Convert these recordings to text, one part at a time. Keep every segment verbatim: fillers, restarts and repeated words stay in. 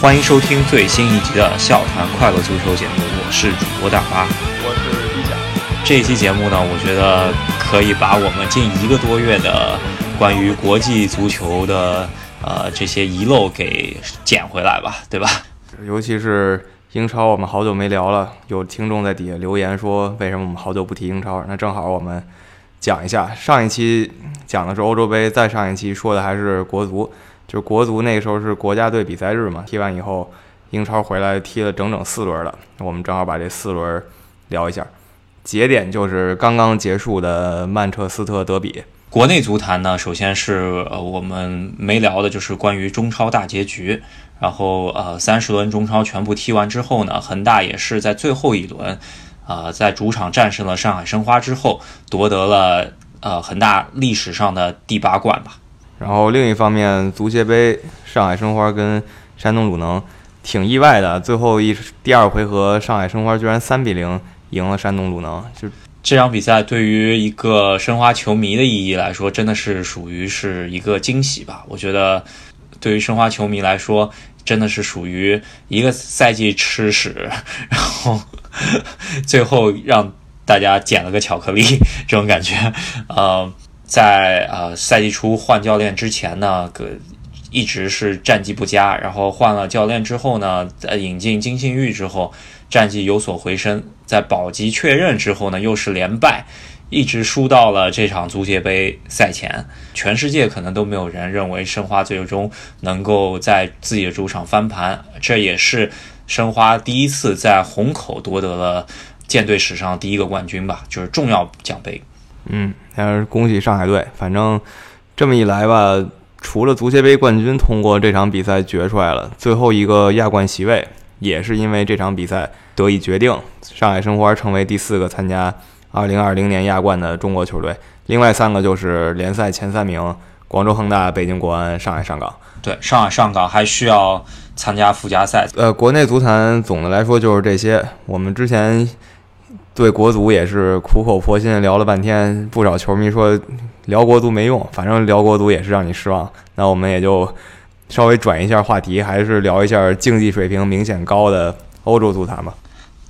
欢迎收听最新一集的笑谈快乐足球节目，我是主播大巴，我是李想。这一期节目呢，我觉得可以把我们近一个多月的关于国际足球的呃这些遗漏给捡回来吧，对吧？尤其是英超，我们好久没聊了。有听众在底下留言说，为什么我们好久不提英超？那正好我们讲一下。上一期讲的是欧洲杯，再上一期说的还是国足。就国足那个时候是国家队比赛日嘛，踢完以后英超回来踢了整整四轮了，我们正好把这四轮聊一下。节点就是刚刚结束的曼彻斯特德比。国内足坛呢，首先是、呃、我们没聊的就是关于中超大结局，然后呃三十轮中超全部踢完之后呢，恒大也是在最后一轮呃在主场战胜了上海申花之后，夺得了呃恒大历史上的第八冠吧。然后另一方面，足协杯上海申花跟山东鲁能挺意外的，最后一第二回合上海申花居然三比零赢了山东鲁能。就这场比赛对于一个申花球迷的意义来说，真的是属于是一个惊喜吧。我觉得对于申花球迷来说，真的是属于一个赛季吃屎，然后最后让大家捡了个巧克力这种感觉。呃在呃赛季初换教练之前呢，个一直是战绩不佳，然后换了教练之后呢，引进金信煜之后战绩有所回升，在保级确认之后呢又是连败，一直输到了这场足协杯赛前。全世界可能都没有人认为申花最终能够在自己的主场翻盘，这也是申花第一次在虹口夺得了舰队史上第一个冠军吧，就是重要奖杯。嗯，还是恭喜上海队。反正这么一来吧，除了足协杯冠军通过这场比赛决出来了，最后一个亚冠席位也是因为这场比赛得以决定。上海申花成为第四个参加二零二零年亚冠的中国球队，另外三个就是联赛前三名广州恒大、北京国安、上海上港。对，上海上港还需要参加附加赛。呃，国内足坛总的来说就是这些。我们之前对国足也是苦口婆心聊了半天，不少球迷说聊国足没用，反正聊国足也是让你失望。那我们也就稍微转一下话题，还是聊一下竞技水平明显高的欧洲足坛吧。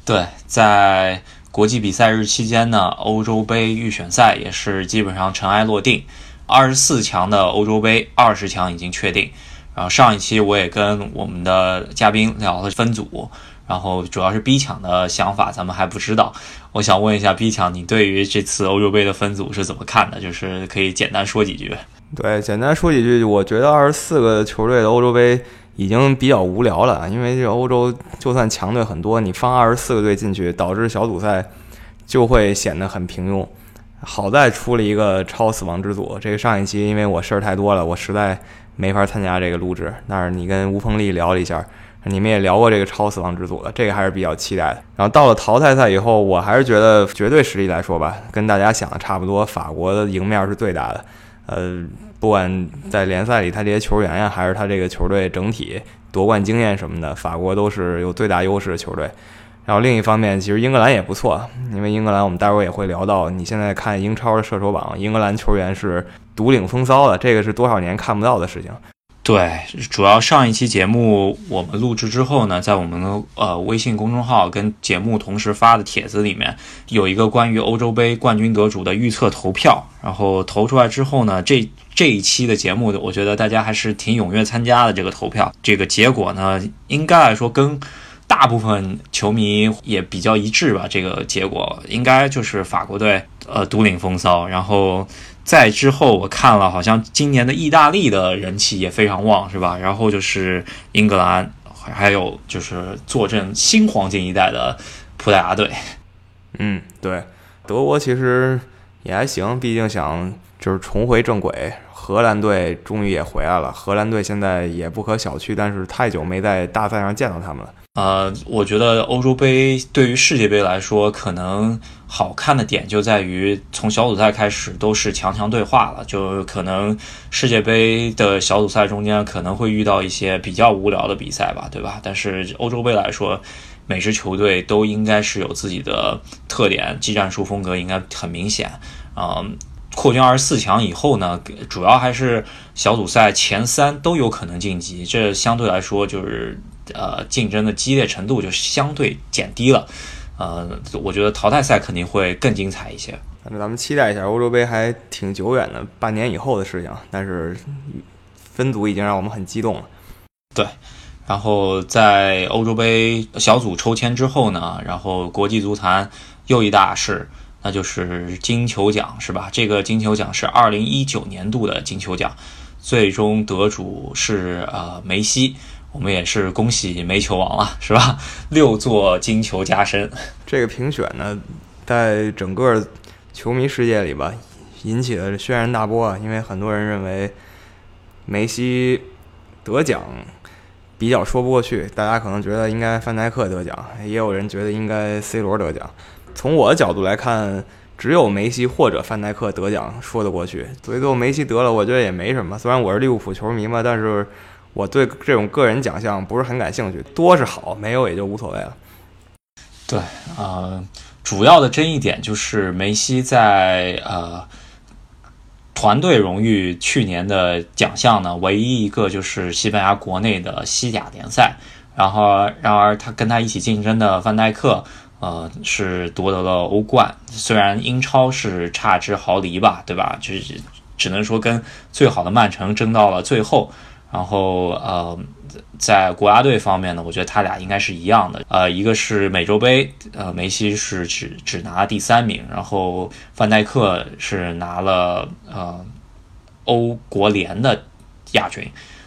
对，在国际比赛日期间呢，欧洲杯预选赛也是基本上尘埃落定，二十四强的欧洲杯二十强已经确定。然后上一期我也跟我们的嘉宾聊了分组，然后主要是 B 强的想法咱们还不知道。我想问一下 B 强，你对于这次欧洲杯的分组是怎么看的？就是可以简单说几句。对，简单说几句。我觉得二十四个球队的欧洲杯已经比较无聊了，因为这欧洲就算强队很多，你放二十四个队进去，导致小组赛就会显得很平庸。好在出了一个超死亡之组，这个上一期因为我事儿太多了，我实在没法参加这个录制，但是你跟吴鹏力聊了一下，你们也聊过这个超死亡之组了，这个还是比较期待的。然后到了淘汰赛以后，我还是觉得绝对实力来说吧，跟大家想的差不多，法国的赢面是最大的。呃，不管在联赛里他这些球员呀，还是他这个球队整体夺冠经验什么的，法国都是有最大优势的球队。然后另一方面，其实英格兰也不错，因为英格兰我们待会儿也会聊到，你现在看英超的射手榜，英格兰球员是独领风骚的，这个是多少年看不到的事情。对，主要上一期节目我们录制之后呢，在我们的呃微信公众号跟节目同时发的帖子里面，有一个关于欧洲杯冠军得主的预测投票，然后投出来之后呢，这这一期的节目我觉得大家还是挺踊跃参加的这个投票。这个结果呢，应该来说跟大部分球迷也比较一致吧，这个结果应该就是法国队呃独领风骚。然后在之后我看了，好像今年的意大利的人气也非常旺，是吧？然后就是英格兰，还有就是坐镇新黄金一代的葡萄牙队。嗯，对，德国其实也还行，毕竟想就是重回正轨。荷兰队终于也回来了，荷兰队现在也不可小觑，但是太久没在大赛上见到他们了。呃，我觉得欧洲杯对于世界杯来说，可能好看的点就在于从小组赛开始都是强强对话了，就可能世界杯的小组赛中间可能会遇到一些比较无聊的比赛吧，对吧？但是欧洲杯来说，每支球队都应该是有自己的特点，技战术风格应该很明显。嗯，扩军二十四强以后呢，主要还是小组赛前三都有可能晋级，这相对来说就是呃竞争的激烈程度就相对减低了。呃，我觉得淘汰赛肯定会更精彩一些。反正咱们期待一下，欧洲杯还挺久远的，半年以后的事情，但是分组已经让我们很激动了。对。然后在欧洲杯小组抽签之后呢，然后国际足坛又一大事，那就是金球奖，是吧？这个金球奖是二零一九年度的金球奖，最终得主是呃梅西，我们也是恭喜梅球王了，是吧？六座金球加身。这个评选呢，在整个球迷世界里吧，引起了轩然大波啊，因为很多人认为梅西得奖比较说不过去，大家可能觉得应该范戴克得奖，也有人觉得应该 C 罗得奖。从我的角度来看，只有梅西或者范戴克得奖说得过去，所以最后梅西得了，我觉得也没什么。虽然我是利物浦球迷嘛，但是我对这种个人奖项不是很感兴趣，多是好，没有也就无所谓了。对，呃，主要的争议点就是梅西在呃团队荣誉去年的奖项呢，唯一一个就是西班牙国内的西甲联赛，然后然而他跟他一起竞争的范戴克呃，是夺得了欧冠，虽然英超是差之毫厘吧，对吧？就是只能说跟最好的曼城争到了最后。然后呃，在国家队方面呢，我觉得他俩应该是一样的，呃，一个是美洲杯，呃，梅西是只只拿第三名，然后范戴克是拿了呃欧国联的亚军，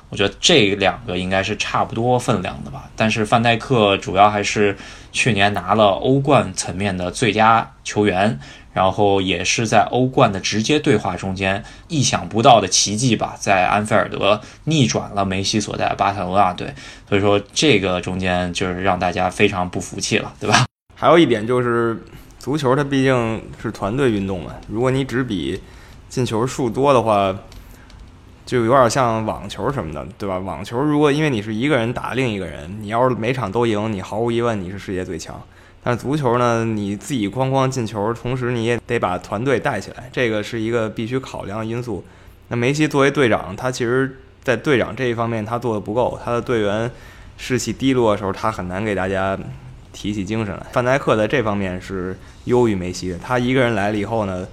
我觉得这两个应该是差不多分量的吧。但是范戴克主要还是去年拿了欧冠层面的最佳球员，然后也是在欧冠的直接对话中间意想不到的奇迹吧，在安菲尔德逆转了梅西所在巴塞罗那队，所以说这个中间就是让大家非常不服气了，对吧？还有一点就是足球它毕竟是团队运动嘛，如果你只比进球数多的话，就有点像网球什么的，对吧？网球如果因为你是一个人打另一个人，你要是每场都赢，你毫无疑问你是世界最强。但是足球呢，你自己哐哐进球，同时你也得把团队带起来，这个是一个必须考量的因素。那梅西作为队长，他其实在队长这一方面他做的不够，他的队员士气低落的时候，他很难给大家提起精神来。范戴克在这方面是优于梅西的，他一个人来了以后呢，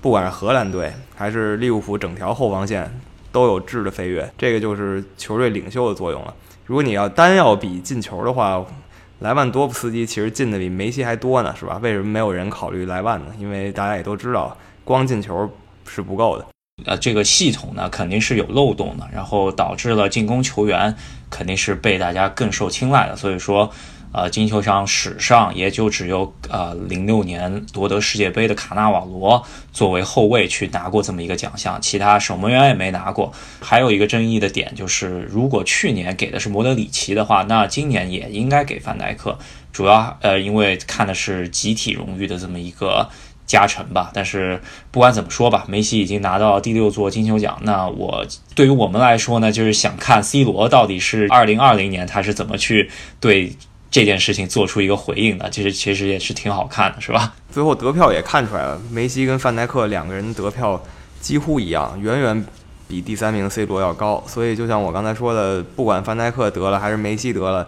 不管是荷兰队还是利物浦整条后防线都有质的飞跃，这个就是球队领袖的作用了。如果你要单要比进球的话，莱万多夫斯基其实进的比梅西还多呢，是吧？为什么没有人考虑莱万呢？因为大家也都知道，光进球是不够的。呃，这个系统呢肯定是有漏洞的，然后导致了进攻球员肯定是被大家更受青睐的。所以说，呃，金球奖史上也就只有呃零六年夺得世界杯的卡纳瓦罗作为后卫去拿过这么一个奖项，其他守门员也没拿过。还有一个争议的点就是，如果去年给的是莫德里奇的话，那今年也应该给范戴克。主要呃，因为看的是集体荣誉的这么一个加成吧。但是不管怎么说吧，梅西已经拿到第六座金球奖，那我对于我们来说呢，就是想看 C 罗到底是二零二零年他是怎么去对这件事情做出一个回应的，就是其实也是挺好看的，是吧？最后得票也看出来了，梅西跟范戴克两个人得票几乎一样，远远比第三名 C 罗要高，所以就像我刚才说的，不管范戴克得了还是梅西得了，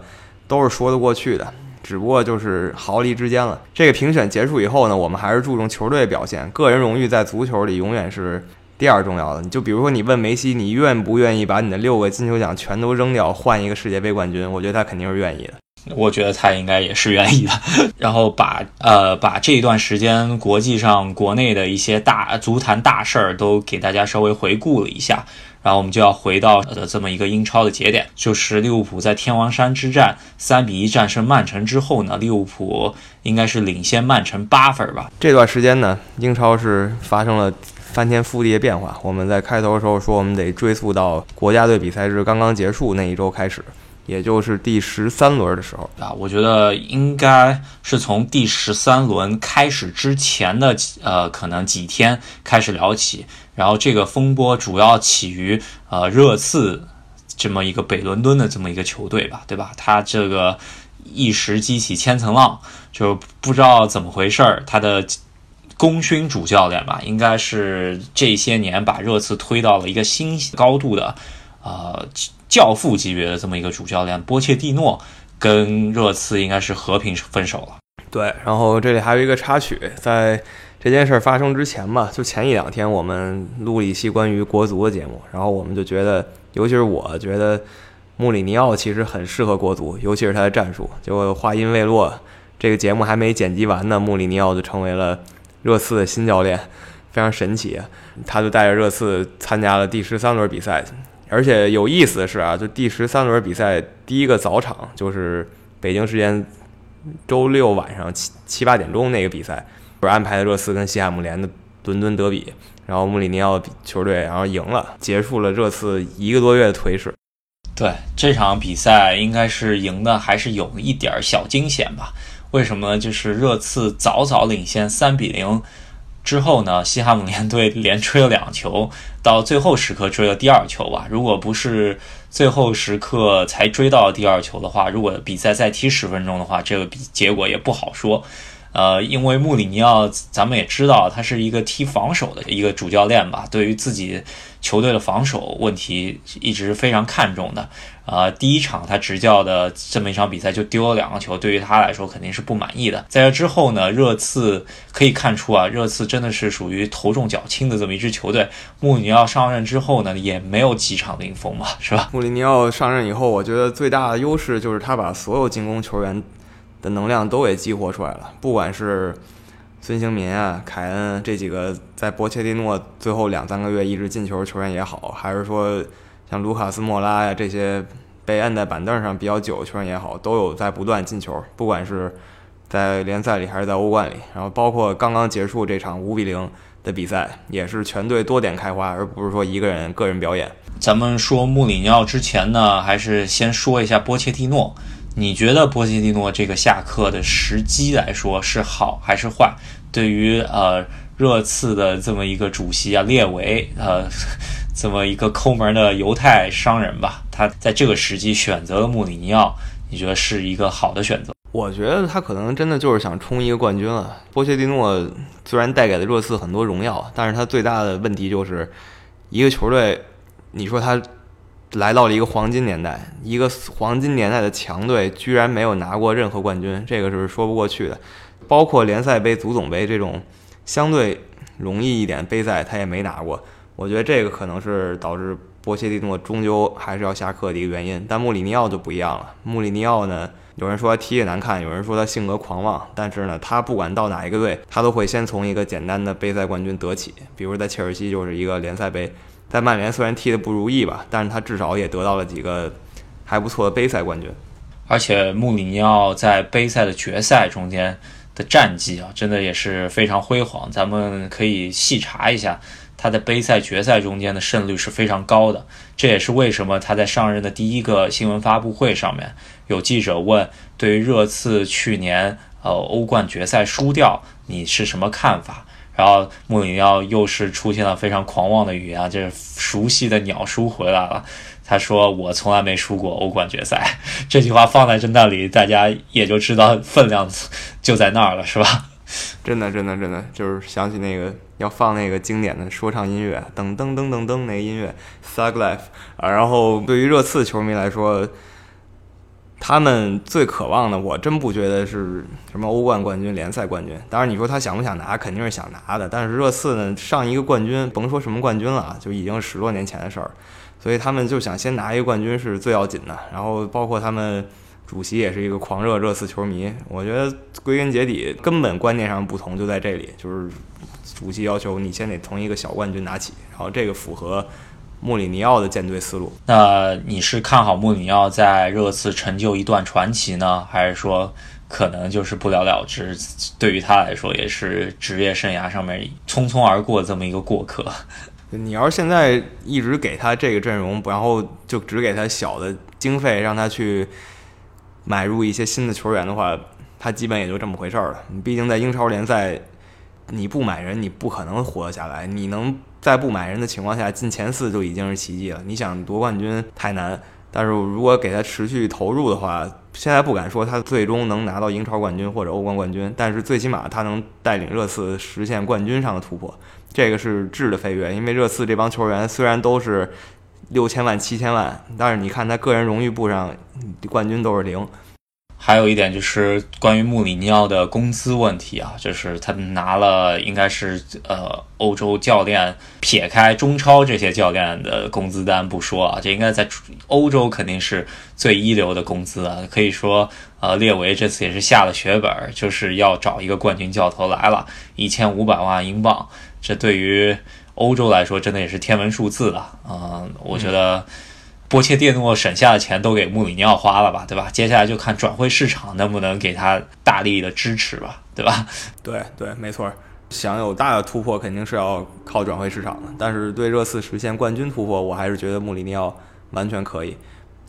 都是说得过去的，只不过就是毫厘之间了。这个评选结束以后呢，我们还是注重球队表现，个人荣誉在足球里永远是第二重要的。你就比如说你问梅西，你愿不愿意把你的六个金球奖全都扔掉，换一个世界杯冠军？我觉得他肯定是愿意的。我觉得他应该也是愿意的。然后把呃把这一段时间国际上国内的一些大足坛大事儿都给大家稍微回顾了一下，然后我们就要回到的这么一个英超的节点，就是利物浦在天王山之战三比一战胜曼城之后呢，利物浦应该是领先曼城八分吧。这段时间呢，英超是发生了翻天覆地的变化。我们在开头的时候说，我们得追溯到国家队比赛日刚刚结束那一周开始。也就是第十三轮的时候啊，我觉得应该是从第十三轮开始之前的呃，可能几天开始聊起。然后这个风波主要起于呃热刺这么一个北伦敦的这么一个球队吧，对吧？他这个一时激起千层浪，就不知道怎么回事，他的功勋主教练吧，应该是这些年把热刺推到了一个新高度的呃教父级别的这么一个主教练波切蒂诺跟热刺应该是和平分手了。对，然后这里还有一个插曲，在这件事发生之前嘛，就前一两天我们录了一期关于国足的节目，然后我们就觉得，尤其是我觉得穆里尼奥其实很适合国足，尤其是他的战术。结果话音未落，这个节目还没剪辑完呢，穆里尼奥就成为了热刺的新教练，非常神奇。他就带着热刺参加了第十三轮比赛，而且有意思的是啊，就第十三轮比赛第一个早场就是北京时间周六晚上七七八点钟那个比赛，不是安排的热刺跟西汉姆联的伦敦德比，然后穆里尼奥球队然后赢了，结束了热刺一个多月的颓势。对，这场比赛应该是赢的还是有一点小惊险吧。为什么呢？就是热刺早早领先三比零之后呢，西汉姆联队连追了两球，到最后时刻追了第二球吧。如果不是最后时刻才追到第二球的话，如果比赛再踢十分钟的话，这个结果也不好说。呃，因为穆里尼奥咱们也知道他是一个踢防守的一个主教练吧，对于自己球队的防守问题一直非常看重的。呃，第一场他执教的这么一场比赛就丢了两个球，对于他来说肯定是不满意的。在这之后呢，热刺可以看出啊，热刺真的是属于头重脚轻的这么一支球队。穆里尼奥上任之后呢，也没有几场零封嘛，是吧？穆里尼奥上任以后，我觉得最大的优势就是他把所有进攻球员的能量都给激活出来了，不管是孙兴民啊、凯恩这几个在波切蒂诺最后两三个月一直进球球员也好，还是说像卢卡斯莫拉呀、啊、这些被按在板凳上比较久球员也好，都有在不断进球，不管是在联赛里还是在欧冠里。然后包括刚刚结束这场五比零的比赛，也是全队多点开花，而不是说一个人个人表演。咱们说穆里尼奥之前呢，还是先说一下波切蒂诺。你觉得波切蒂诺这个下课的时机来说是好还是坏？对于呃热刺的这么一个主席啊列维，呃这么一个抠门的犹太商人吧，他在这个时机选择了穆里尼奥，你觉得是一个好的选择？我觉得他可能真的就是想冲一个冠军了。波切蒂诺虽然带给了热刺很多荣耀，但是他最大的问题就是一个球队，你说他来到了一个黄金年代，一个黄金年代的强队居然没有拿过任何冠军，这个是说不过去的。包括联赛杯、足总杯这种相对容易一点杯赛他也没拿过，我觉得这个可能是导致波切蒂诺终究还是要下课的一个原因。但穆里尼奥就不一样了，穆里尼奥呢，有人说他踢也难看，有人说他性格狂妄，但是呢，他不管到哪一个队，他都会先从一个简单的杯赛冠军得起，比如在切尔西就是一个联赛杯，在曼联虽然踢得不如意吧，但是他至少也得到了几个还不错的杯赛冠军。而且穆里尼奥在杯赛的决赛中间的战绩啊，真的也是非常辉煌。咱们可以细查一下，他在杯赛决赛中间的胜率是非常高的。这也是为什么他在上任的第一个新闻发布会上面，有记者问对于热刺去年呃欧冠决赛输掉你是什么看法？然后穆里尼奥又是出现了非常狂妄的语言啊，就是熟悉的鸟叔回来了。他说：“我从来没输过欧冠决赛。”这句话放在这那里，大家也就知道分量就在那儿了，是吧？真的，真的，真的，就是想起那个要放那个经典的说唱音乐，噔噔噔噔噔那个音乐 ，Thug Life 啊。然后对于热刺球迷来说，他们最渴望的我真不觉得是什么欧冠冠军、联赛冠军，当然你说他想不想拿肯定是想拿的，但是热刺呢，上一个冠军甭说什么冠军了，就已经十多年前的事儿，所以他们就想先拿一个冠军是最要紧的。然后包括他们主席也是一个狂热热刺球迷，我觉得归根结底根本观念上不同就在这里，就是主席要求你先得从一个小冠军拿起，然后这个符合穆里尼奥的建队思路。那你是看好穆里尼奥在热刺成就一段传奇呢，还是说可能就是不了了之，对于他来说也是职业生涯上面匆匆而过这么一个过客？你要是现在一直给他这个阵容，然后就只给他小的经费让他去买入一些新的球员的话，他基本也就这么回事了。你毕竟在英超联赛你不买人你不可能活下来，你能在不买人的情况下进前四就已经是奇迹了，你想夺冠军太难。但是如果给他持续投入的话，现在不敢说他最终能拿到英超冠军或者欧冠冠军，但是最起码他能带领热刺实现冠军上的突破，这个是质的飞跃。因为热刺这帮球员虽然都是六千万七千万，但是你看他个人荣誉簿上冠军都是零。还有一点就是关于穆里尼奥的工资问题啊，就是他拿了应该是呃欧洲教练，撇开中超这些教练的工资单不说啊，这应该在欧洲肯定是最一流的工资啊，可以说呃列维这次也是下了血本，就是要找一个冠军教头来了，一千五百万英镑，这对于欧洲来说真的也是天文数字了，嗯，我觉得波切蒂诺省下的钱都给穆里尼奥花了吧，对吧？接下来就看转会市场能不能给他大力的支持吧，对吧？对对，没错，想有大的突破肯定是要靠转会市场的，但是对热刺实现冠军突破，我还是觉得穆里尼奥完全可以。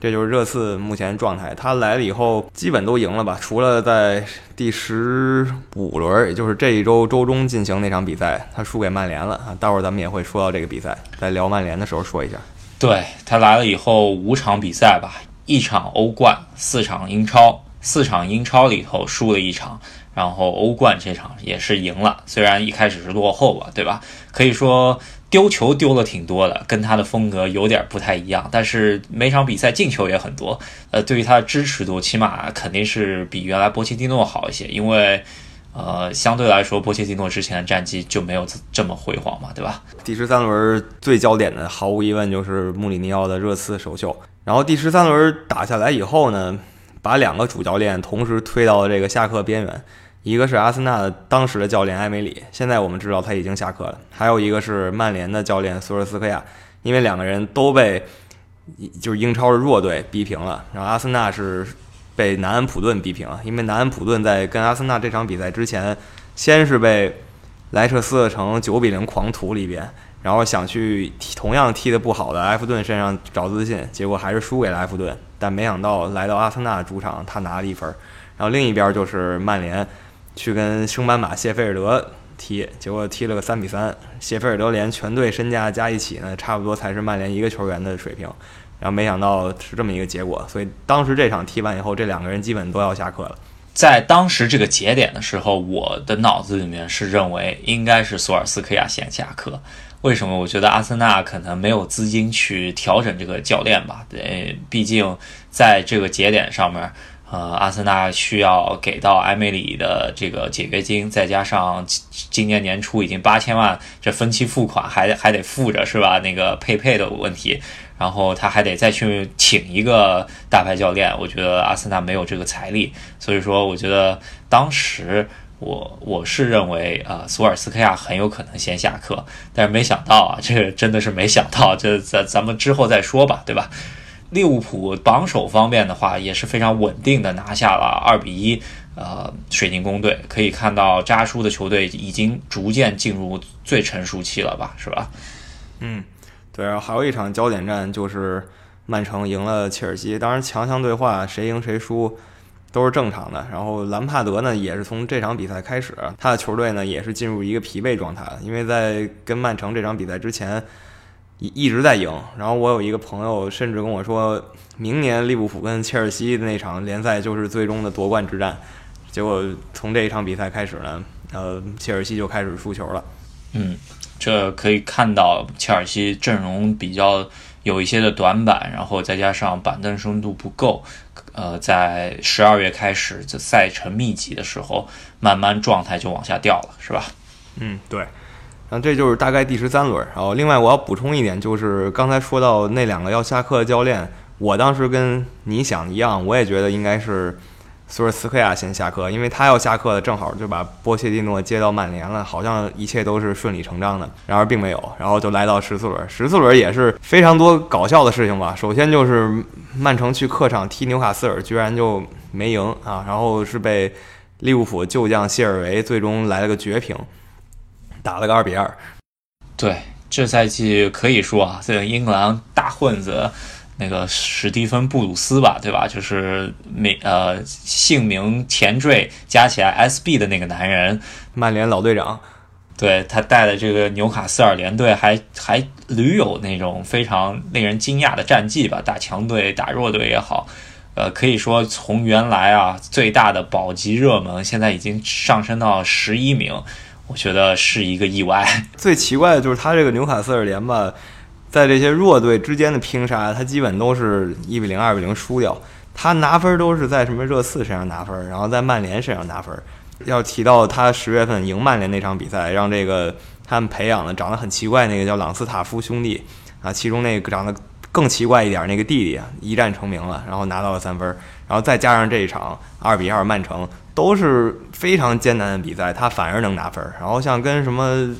这就是热刺目前状态，他来了以后基本都赢了吧，除了在第十五轮，也就是这一周周中进行那场比赛他输给曼联了，待会儿咱们也会说到这个比赛，在聊曼联的时候说一下。对，他来了以后五场比赛吧，一场欧冠，四场英超，四场英超里头输了一场，然后欧冠这场也是赢了，虽然一开始是落后吧，对吧？可以说丢球丢了挺多的，跟他的风格有点不太一样，但是每场比赛进球也很多，呃，对于他的支持度起码肯定是比原来波切蒂诺好一些，因为呃，相对来说波切蒂诺之前的战绩就没有这么辉煌嘛，对吧？第十三轮最焦点的毫无疑问就是穆里尼奥的热刺首秀，然后第十三轮打下来以后呢，把两个主教练同时推到了这个下课边缘，一个是阿森纳的当时的教练埃梅里，现在我们知道他已经下课了，还有一个是曼联的教练索尔斯克亚，因为两个人都被就是英超的弱队逼平了，然后阿森纳是被南安普顿逼平了，因为南安普顿在跟阿森纳这场比赛之前，先是被莱彻斯特城九比零狂屠了一遍，然后想去同样踢得不好的埃弗顿身上找自信，结果还是输给了埃弗顿，但没想到来到阿森纳主场他拿了一分，然后另一边就是曼联去跟升班马谢菲尔德踢，结果踢了个三比三。谢菲尔德连全队身价加一起呢，差不多才是曼联一个球员的水平。然后没想到是这么一个结果，所以当时这场踢完以后，这两个人基本都要下课了。在当时这个节点的时候，我的脑子里面是认为应该是索尔斯克亚先下课。为什么？我觉得阿森纳可能没有资金去调整这个教练吧，对，毕竟在这个节点上面。呃，阿森纳需要给到埃梅里的这个解约金，再加上今年年初已经八千万，这分期付款还还得付着是吧？那个佩佩的问题，然后他还得再去请一个大牌教练，我觉得阿森纳没有这个财力，所以说我觉得当时我我是认为啊、呃，索尔斯克亚很有可能先下课，但是没想到啊，这个真的是没想到，这咱咱们之后再说吧，对吧？利物浦榜首方面的话也是非常稳定的拿下了二比一呃，水晶宫队，可以看到扎叔的球队已经逐渐进入最成熟期了吧，是吧？嗯，对，然后还有一场焦点战就是曼城赢了切尔西，当然强强对话谁赢谁输都是正常的，然后兰帕德呢也是从这场比赛开始他的球队呢也是进入一个疲惫状态，因为在跟曼城这场比赛之前一直在赢，然后我有一个朋友甚至跟我说，明年利物浦跟切尔西的那场联赛就是最终的夺冠之战，结果从这一场比赛开始呢，呃，切尔西就开始输球了。嗯，这可以看到切尔西阵容比较有一些的短板，然后再加上板凳深度不够，呃，在十二月开始这赛程密集的时候，慢慢状态就往下掉了，是吧？嗯，对。那这就是大概第十三轮，然后另外我要补充一点，就是刚才说到那两个要下课的教练，我当时跟你想一样，我也觉得应该是索尔斯克亚先下课，因为他要下课的正好就把波切蒂诺接到曼联了，好像一切都是顺理成章的，然而并没有，然后就来到十四轮，十四轮也是非常多搞笑的事情吧。首先就是曼城去客场踢纽卡斯尔，居然就没赢啊，然后是被利物浦旧将谢尔维最终来了个绝平。打了个二比二，对，这赛季可以说啊，这个英格兰大混子那个史蒂芬布鲁斯吧，对吧？就是名呃姓名前缀加起来 S B 的那个男人，曼联老队长，对他带的这个纽卡斯尔联队还还屡有那种非常令人惊讶的战绩吧，打强队、打弱队也好。呃，可以说从原来啊最大的保级热门，现在已经上升到十一名。我觉得是一个意外。最奇怪的就是他这个纽卡斯尔联吧，在这些弱队之间的拼杀，他基本都是一比零、二比零输掉。他拿分都是在什么热刺身上拿分，然后在曼联身上拿分。要提到他十月份赢曼联那场比赛，让这个他们培养的长得很奇怪那个叫朗斯塔夫兄弟啊，其中那个长得更奇怪一点那个弟弟啊，一战成名了，然后拿到了三分，然后再加上这一场二比二曼城，都是非常艰难的比赛，他反而能拿分。然后像跟什么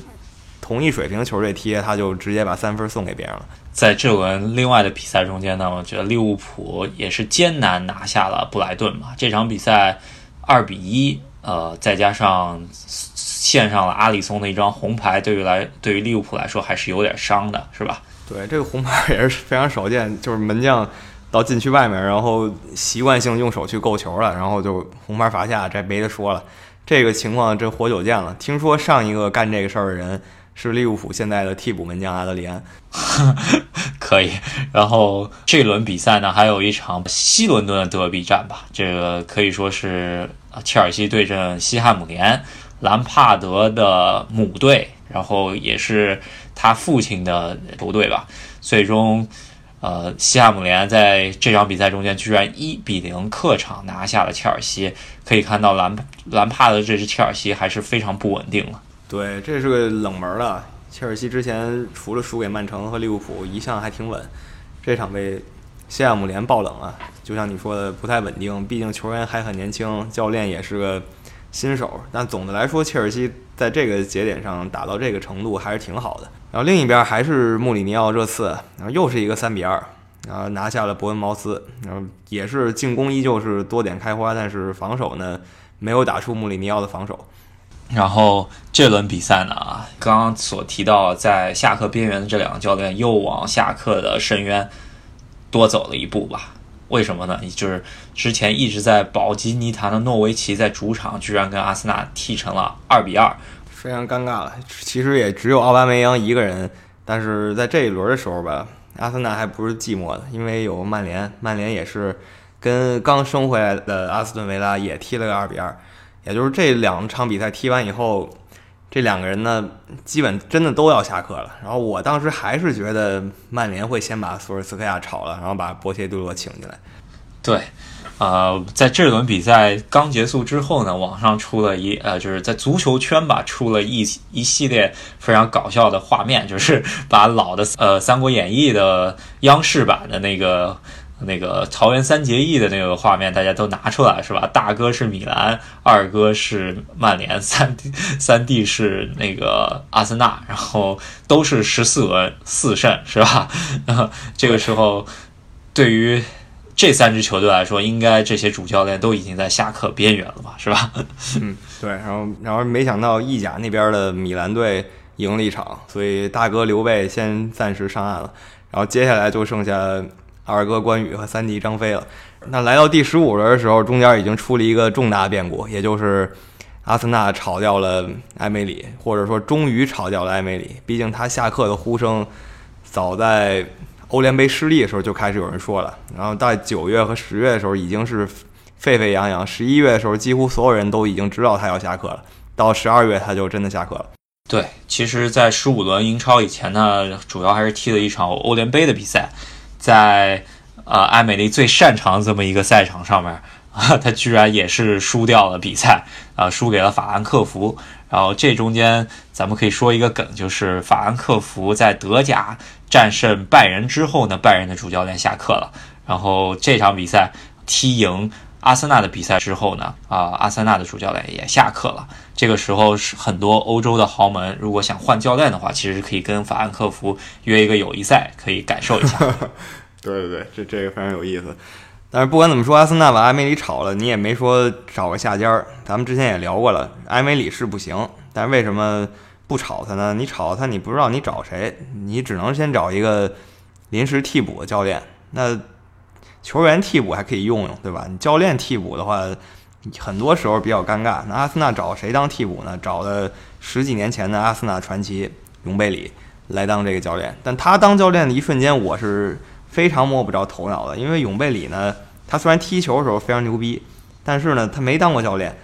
同一水平球队踢，他就直接把三分送给别人了。在这轮另外的比赛中间呢，我觉得利物浦也是艰难拿下了布莱顿嘛。这场比赛二比一，呃，再加上献上了阿里松的一张红牌，对于来对于利物浦来说还是有点伤的，是吧？对，这个红牌也是非常少见，就是门将到禁区外面，然后习惯性用手去够球了，然后就红牌罚下，这没得说了。这个情况真活久见了。听说上一个干这个事儿的人是利物浦现在的替补门将阿德里安。可以，然后这轮比赛呢，还有一场西伦敦的德比战吧，这个可以说是切尔西对阵西汉姆联，兰帕德的母队，然后也是他父亲的球队吧。最终呃，西汉姆联在这场比赛中间居然一比零客场拿下了切尔西，可以看到兰兰帕德这支切尔西还是非常不稳定了。对，这是个冷门的。切尔西之前除了输给曼城和利物浦，一向还挺稳。这场被西汉姆联爆冷啊，就像你说的不太稳定，毕竟球员还很年轻，教练也是个新手。但总的来说，切尔西在这个节点上打到这个程度还是挺好的。然后另一边还是穆里尼奥热刺，然后又是一个三比二，然后拿下了伯恩茅斯，然后也是进攻依旧是多点开花，但是防守呢没有打出穆里尼奥的防守。然后这轮比赛呢，刚刚所提到在下课边缘的这两个教练又往下课的深渊多走了一步吧。为什么呢？就是之前一直在保级泥潭的诺维奇在主场居然跟阿森纳踢成了二比二，非常尴尬了。其实也只有奥巴梅扬一个人，但是在这一轮的时候吧，阿森纳还不是寂寞的，因为有曼联，曼联也是跟刚升回来的阿斯顿维拉也踢了个二比二。也就是这两场比赛踢完以后，这两个人呢基本真的都要下课了。然后我当时还是觉得曼联会先把索尔斯克亚炒了，然后把波切蒂诺请进来。对，呃，在这轮比赛刚结束之后呢，网上出了一呃，就是在足球圈吧，出了一一系列非常搞笑的画面，就是把老的呃《三国演义》的央视版的那个。那个桃园三结义的那个画面大家都拿出来，是吧？大哥是米兰，二哥是曼联，三弟三弟是那个阿森纳，然后都是十四轮四胜，是吧？这个时候对于这三支球队来说，应该这些主教练都已经在下课边缘了吧，是吧？嗯，对。然后然后没想到意甲那边的米兰队赢了一场，所以大哥刘备先暂时上岸了，然后接下来就剩下二哥关羽和三弟张飞了。那来到第十五轮的时候，中间已经出了一个重大变故，也就是阿森纳炒掉了埃梅里，或者说终于炒掉了埃梅里。毕竟他下课的呼声早在欧联杯失利的时候就开始有人说了，然后在九月和十月的时候已经是沸沸扬扬，十一月的时候几乎所有人都已经知道他要下课了，到十二月他就真的下课了。对，其实在十五轮英超以前呢，主要还是踢了一场欧联杯的比赛。在呃埃梅里最擅长这么一个赛场上面啊，他居然也是输掉了比赛啊、呃，输给了法兰克福。然后这中间咱们可以说一个梗，就是法兰克福在德甲战胜拜仁之后呢，拜仁的主教练下课了。然后这场比赛踢赢阿森纳的比赛之后呢，啊、呃，阿森纳的主教练也下课了。这个时候是很多欧洲的豪门如果想换教练的话，其实可以跟法兰克福约一个友谊赛，可以感受一下。对对对，这这个非常有意思。但是不管怎么说，阿森纳把埃梅里炒了，你也没说找个下家。咱们之前也聊过了，埃梅里是不行，但是为什么不炒他呢？你炒他，你不知道你找谁，你只能先找一个临时替补的教练。那球员替补还可以用用，对吧？你教练替补的话，很多时候比较尴尬。那阿森纳找谁当替补呢？找了十几年前的阿森纳传奇永贝里来当这个教练。但他当教练的一瞬间，我是非常摸不着头脑的，因为永贝里呢，他虽然踢球的时候非常牛逼，但是呢，他没当过教练，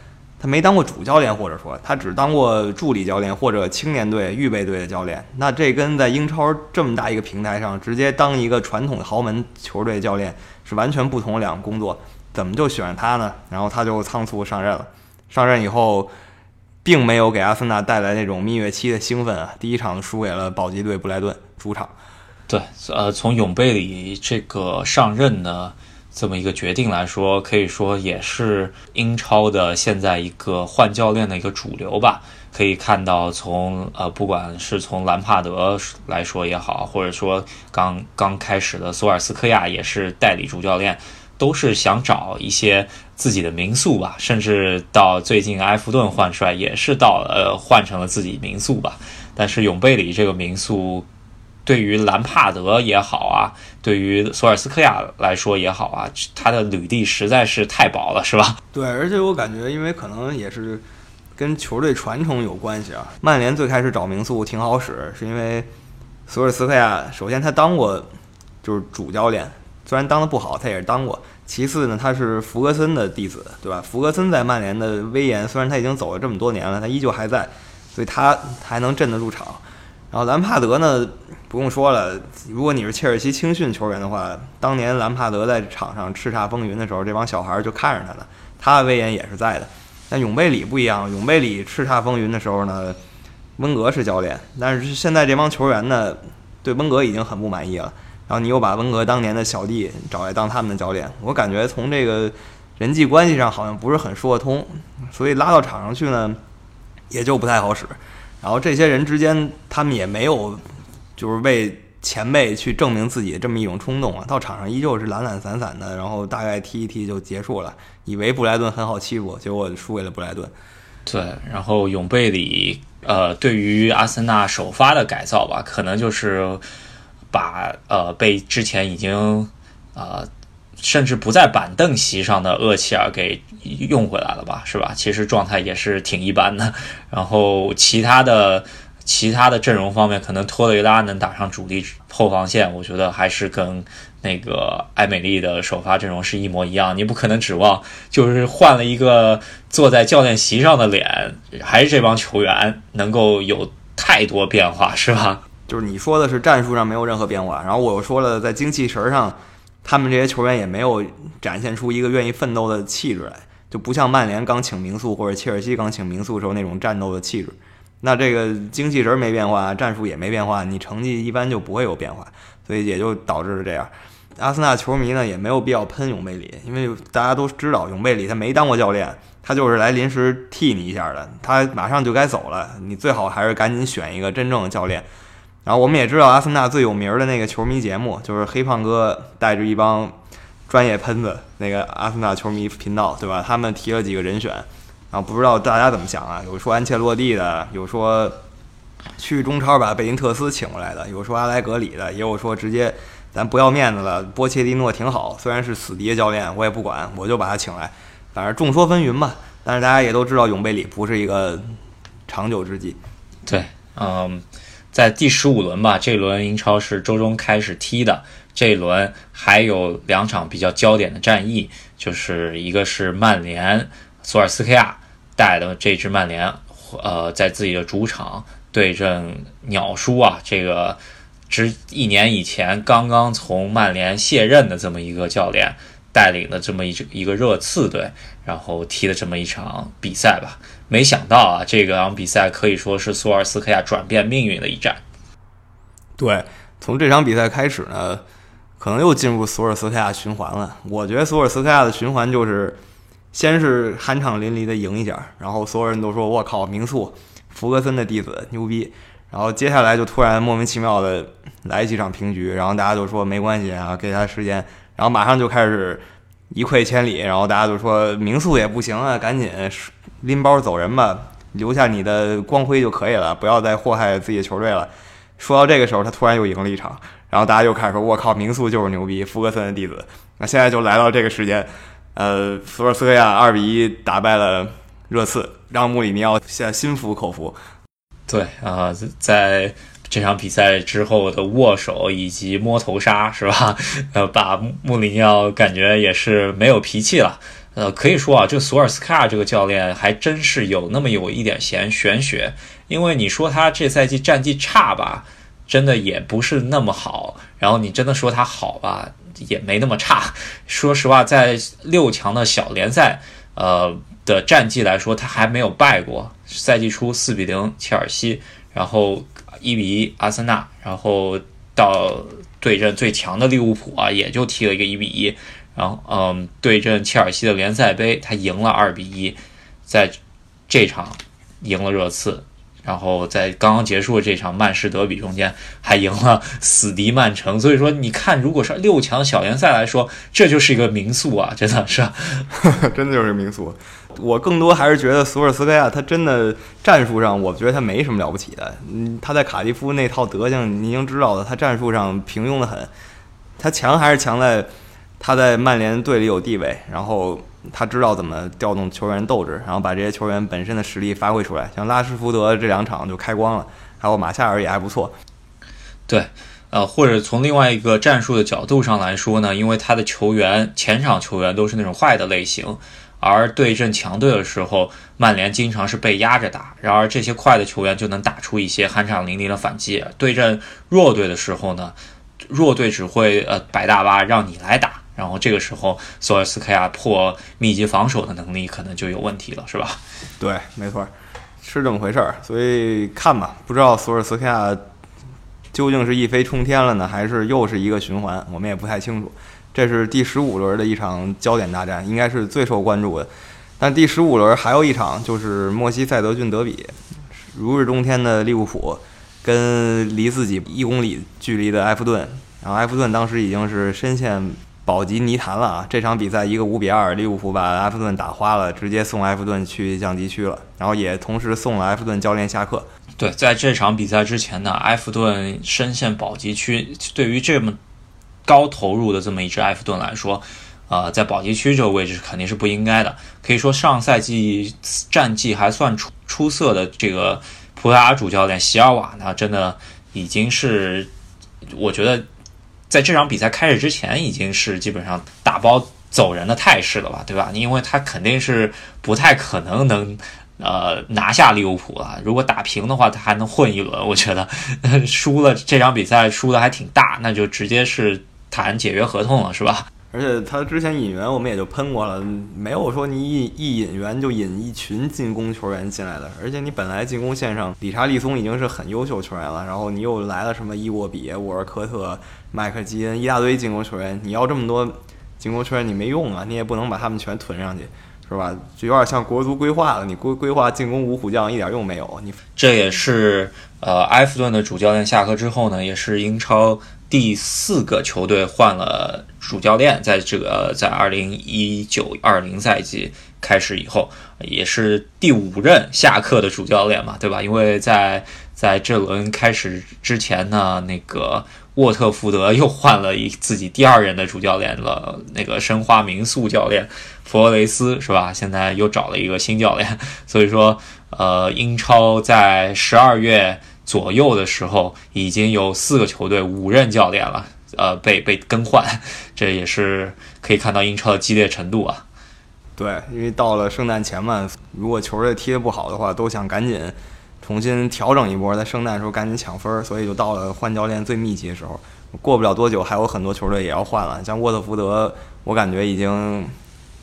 他没当过主教练，或者说他只当过助理教练或者青年队、预备队的教练。那这跟在英超这么大一个平台上直接当一个传统的豪门球队教练是完全不同的两个工作，怎么就选上他呢？然后他就仓促上任了。上任以后并没有给阿森纳带来那种蜜月期的兴奋啊！第一场输给了保级队布莱顿主场。对，呃，从永贝里这个上任呢这么一个决定来说，可以说也是英超的现在一个换教练的一个主流吧。可以看到从，从呃，不管是从兰帕德来说也好，或者说刚刚开始的索尔斯克亚也是代理主教练，都是想找一些自己的名宿吧，甚至到最近埃弗顿换帅也是到呃换成了自己名宿吧。但是永贝里这个名宿，对于兰帕德也好啊，对于索尔斯克亚来说也好啊，他的履历实在是太薄了，是吧？对，而且我感觉，因为可能也是跟球队传承有关系啊。曼联最开始找名宿挺好使，是因为索尔斯克亚首先他当过就是主教练。虽然当得不好，他也是当过。其次呢，他是弗格森的弟子，对吧？弗格森在曼联的威严，虽然他已经走了这么多年了，他依旧还在，所以他还能镇得住场。然后兰帕德呢，不用说了，如果你是切尔西青训球员的话，当年兰帕德在场上叱咤风云的时候，这帮小孩就看着他呢，他的威严也是在的。但永贝里不一样，永贝里叱咤风云的时候呢，温格是教练，但是现在这帮球员呢，对温格已经很不满意了。然后你又把温格当年的小弟找来当他们的教练，我感觉从这个人际关系上好像不是很说得通，所以拉到场上去呢也就不太好使。然后这些人之间他们也没有就是为前辈去证明自己这么一种冲动啊，到场上依旧是懒懒散散的，然后大概踢一踢就结束了，以为布莱顿很好欺负，结果输给了布莱顿。对，然后永贝里呃，对于阿森纳首发的改造吧，可能就是把呃被之前已经呃甚至不在板凳席上的厄齐尔给用回来了吧，是吧？其实状态也是挺一般的。然后其他的其他的阵容方面，可能托雷拉能打上主力后防线，我觉得还是跟那个埃美利的首发阵容是一模一样。你不可能指望就是换了一个坐在教练席上的脸，还是这帮球员能够有太多变化，是吧？就是你说的是战术上没有任何变化，然后我又说了，在精气神上，他们这些球员也没有展现出一个愿意奋斗的气质来，就不像曼联刚请名宿或者切尔西刚请名宿的时候那种战斗的气质。那这个精气神没变化，战术也没变化，你成绩一般就不会有变化，所以也就导致了这样。阿森纳球迷呢也没有必要喷永贝里，因为大家都知道永贝里他没当过教练，他就是来临时替你一下的，他马上就该走了，你最好还是赶紧选一个真正的教练。然后我们也知道阿森纳最有名的那个球迷节目，就是黑胖哥带着一帮专业喷子那个阿森纳球迷频道，对吧？他们提了几个人选，然后不知道大家怎么想啊？有说安切洛蒂的，有说去中超把贝林特斯请过来的，有说阿莱格里的，也有说直接咱不要面子了，波切蒂诺挺好，虽然是死敌的教练我也不管，我就把他请来，反正众说纷纭吧。但是大家也都知道永贝里不是一个长久之计。对，嗯。在第十五轮吧，这轮英超是周中开始踢的，这一轮还有两场比较焦点的战役，就是一个是曼联，索尔斯克亚带的这支曼联呃，在自己的主场对阵鸟叔啊，这个只一年以前刚刚从曼联卸任的这么一个教练带领的这么一一个热刺队，然后踢了这么一场比赛吧。没想到啊，这个场比赛可以说是索尔斯克亚转变命运的一战。对，从这场比赛开始呢，可能又进入索尔斯克亚循环了。我觉得索尔斯克亚的循环就是，先是酣畅淋漓的赢一下，然后所有人都说我靠，名宿弗格森的弟子牛逼。然后接下来就突然莫名其妙的来几场平局，然后大家就说没关系啊，给他时间。然后马上就开始一溃千里，然后大家就说名宿也不行啊，赶紧拎包走人吧，留下你的光辉就可以了，不要再祸害自己的球队了。说到这个时候，他突然又赢了一场，然后大家又开始说我靠，名宿就是牛逼，弗格森的弟子。那现在就来到这个时间，呃，索尔斯克亚二比一打败了热刺，让穆里尼奥现在心服口服。对啊、呃，在这场比赛之后的握手以及摸头杀，是吧？呃，把穆里尼奥感觉也是没有脾气了。呃，可以说啊，这索尔斯克亚这个教练还真是有那么有一点闲玄学，因为你说他这赛季战绩差吧，真的也不是那么好，然后你真的说他好吧，也没那么差。说实话，在六强的小联赛，呃的战绩来说，他还没有败过。赛季初四比零切尔西，然后一比一阿森纳，然后到对阵最强的利物浦啊，也就踢了一个一比一。然后，嗯，对阵切尔西的联赛杯，他赢了二比一，在这场赢了热刺，然后在刚刚结束的这场曼市德比中间还赢了死敌曼城。所以说，你看，如果是六强小联赛来说，这就是一个名宿啊，真的是，真的就是名宿。我更多还是觉得索尔斯克亚他真的战术上，我觉得他没什么了不起的。嗯，他在卡迪夫那套德行，你已经知道了，他战术上平庸的很。他强还是强在他在曼联队里有地位，然后他知道怎么调动球员斗志，然后把这些球员本身的实力发挥出来。像拉什福德这两场就开光了，还有马夏尔也还不错。对，呃，或者从另外一个战术的角度上来说呢，因为他的球员前场球员都是那种坏的类型，而对阵强队的时候，曼联经常是被压着打，然而这些快的球员就能打出一些酣畅淋漓的反击。对阵弱队的时候呢，弱队只会呃摆大巴让你来打。然后这个时候，索尔斯克亚破密集防守的能力可能就有问题了，是吧？对，没错，是这么回事儿。所以看吧，不知道索尔斯克亚究竟是一飞冲天了呢，还是又是一个循环，我们也不太清楚。这是第十五轮的一场焦点大战，应该是最受关注的。但第十五轮还有一场，就是莫西塞德郡德比，如日中天的利物浦跟离自己一公里距离的埃弗顿，然后埃弗顿当时已经是深陷保级泥潭了啊！这场比赛一个五比二，利物浦把埃弗顿打花了，直接送埃弗顿去降级区了，然后也同时送了埃弗顿教练下课。对，在这场比赛之前呢，埃弗顿深陷保级区，对于这么高投入的这么一支埃弗顿来说，呃，在保级区这个位置肯定是不应该的。可以说上赛季战绩还算出出色的这个葡萄牙主教练席尔瓦呢，真的已经是我觉得，在这场比赛开始之前，已经是基本上打包走人的态势了吧，对吧？因为他肯定是不太可能能呃拿下利物浦了。如果打平的话，他还能混一轮。我觉得输了这场比赛输的还挺大，那就直接是谈解约合同了，是吧？而且他之前引援我们也就喷过了，没有说你一一引援就引一群进攻球员进来的，而且你本来进攻线上理查利松已经是很优秀球员了，然后你又来了什么伊沃比、沃尔科特、麦克基恩一大堆进攻球员，你要这么多进攻球员你没用啊，你也不能把他们全囤上去，是吧？就有点像国足规划了，你规规划进攻五虎将一点用没有。你这也是呃埃弗顿的主教练下课之后呢，也是英超第四个球队换了主教练，在这个在二零一九二零赛季开始以后，也是第五任下课的主教练嘛，对吧？因为在在这轮开始之前呢，那个沃特福德又换了一自己第二任的主教练了，那个申花名宿教练弗罗雷斯，是吧？现在又找了一个新教练，所以说，呃，英超在十二月左右的时候，已经有四个球队五任教练了，呃，被被更换，这也是可以看到英超的激烈程度啊。对，因为到了圣诞前嘛，如果球队踢得不好的话，都想赶紧重新调整一波，在圣诞的时候赶紧抢分，所以就到了换教练最密集的时候。过不了多久，还有很多球队也要换了，像沃特福德，我感觉已经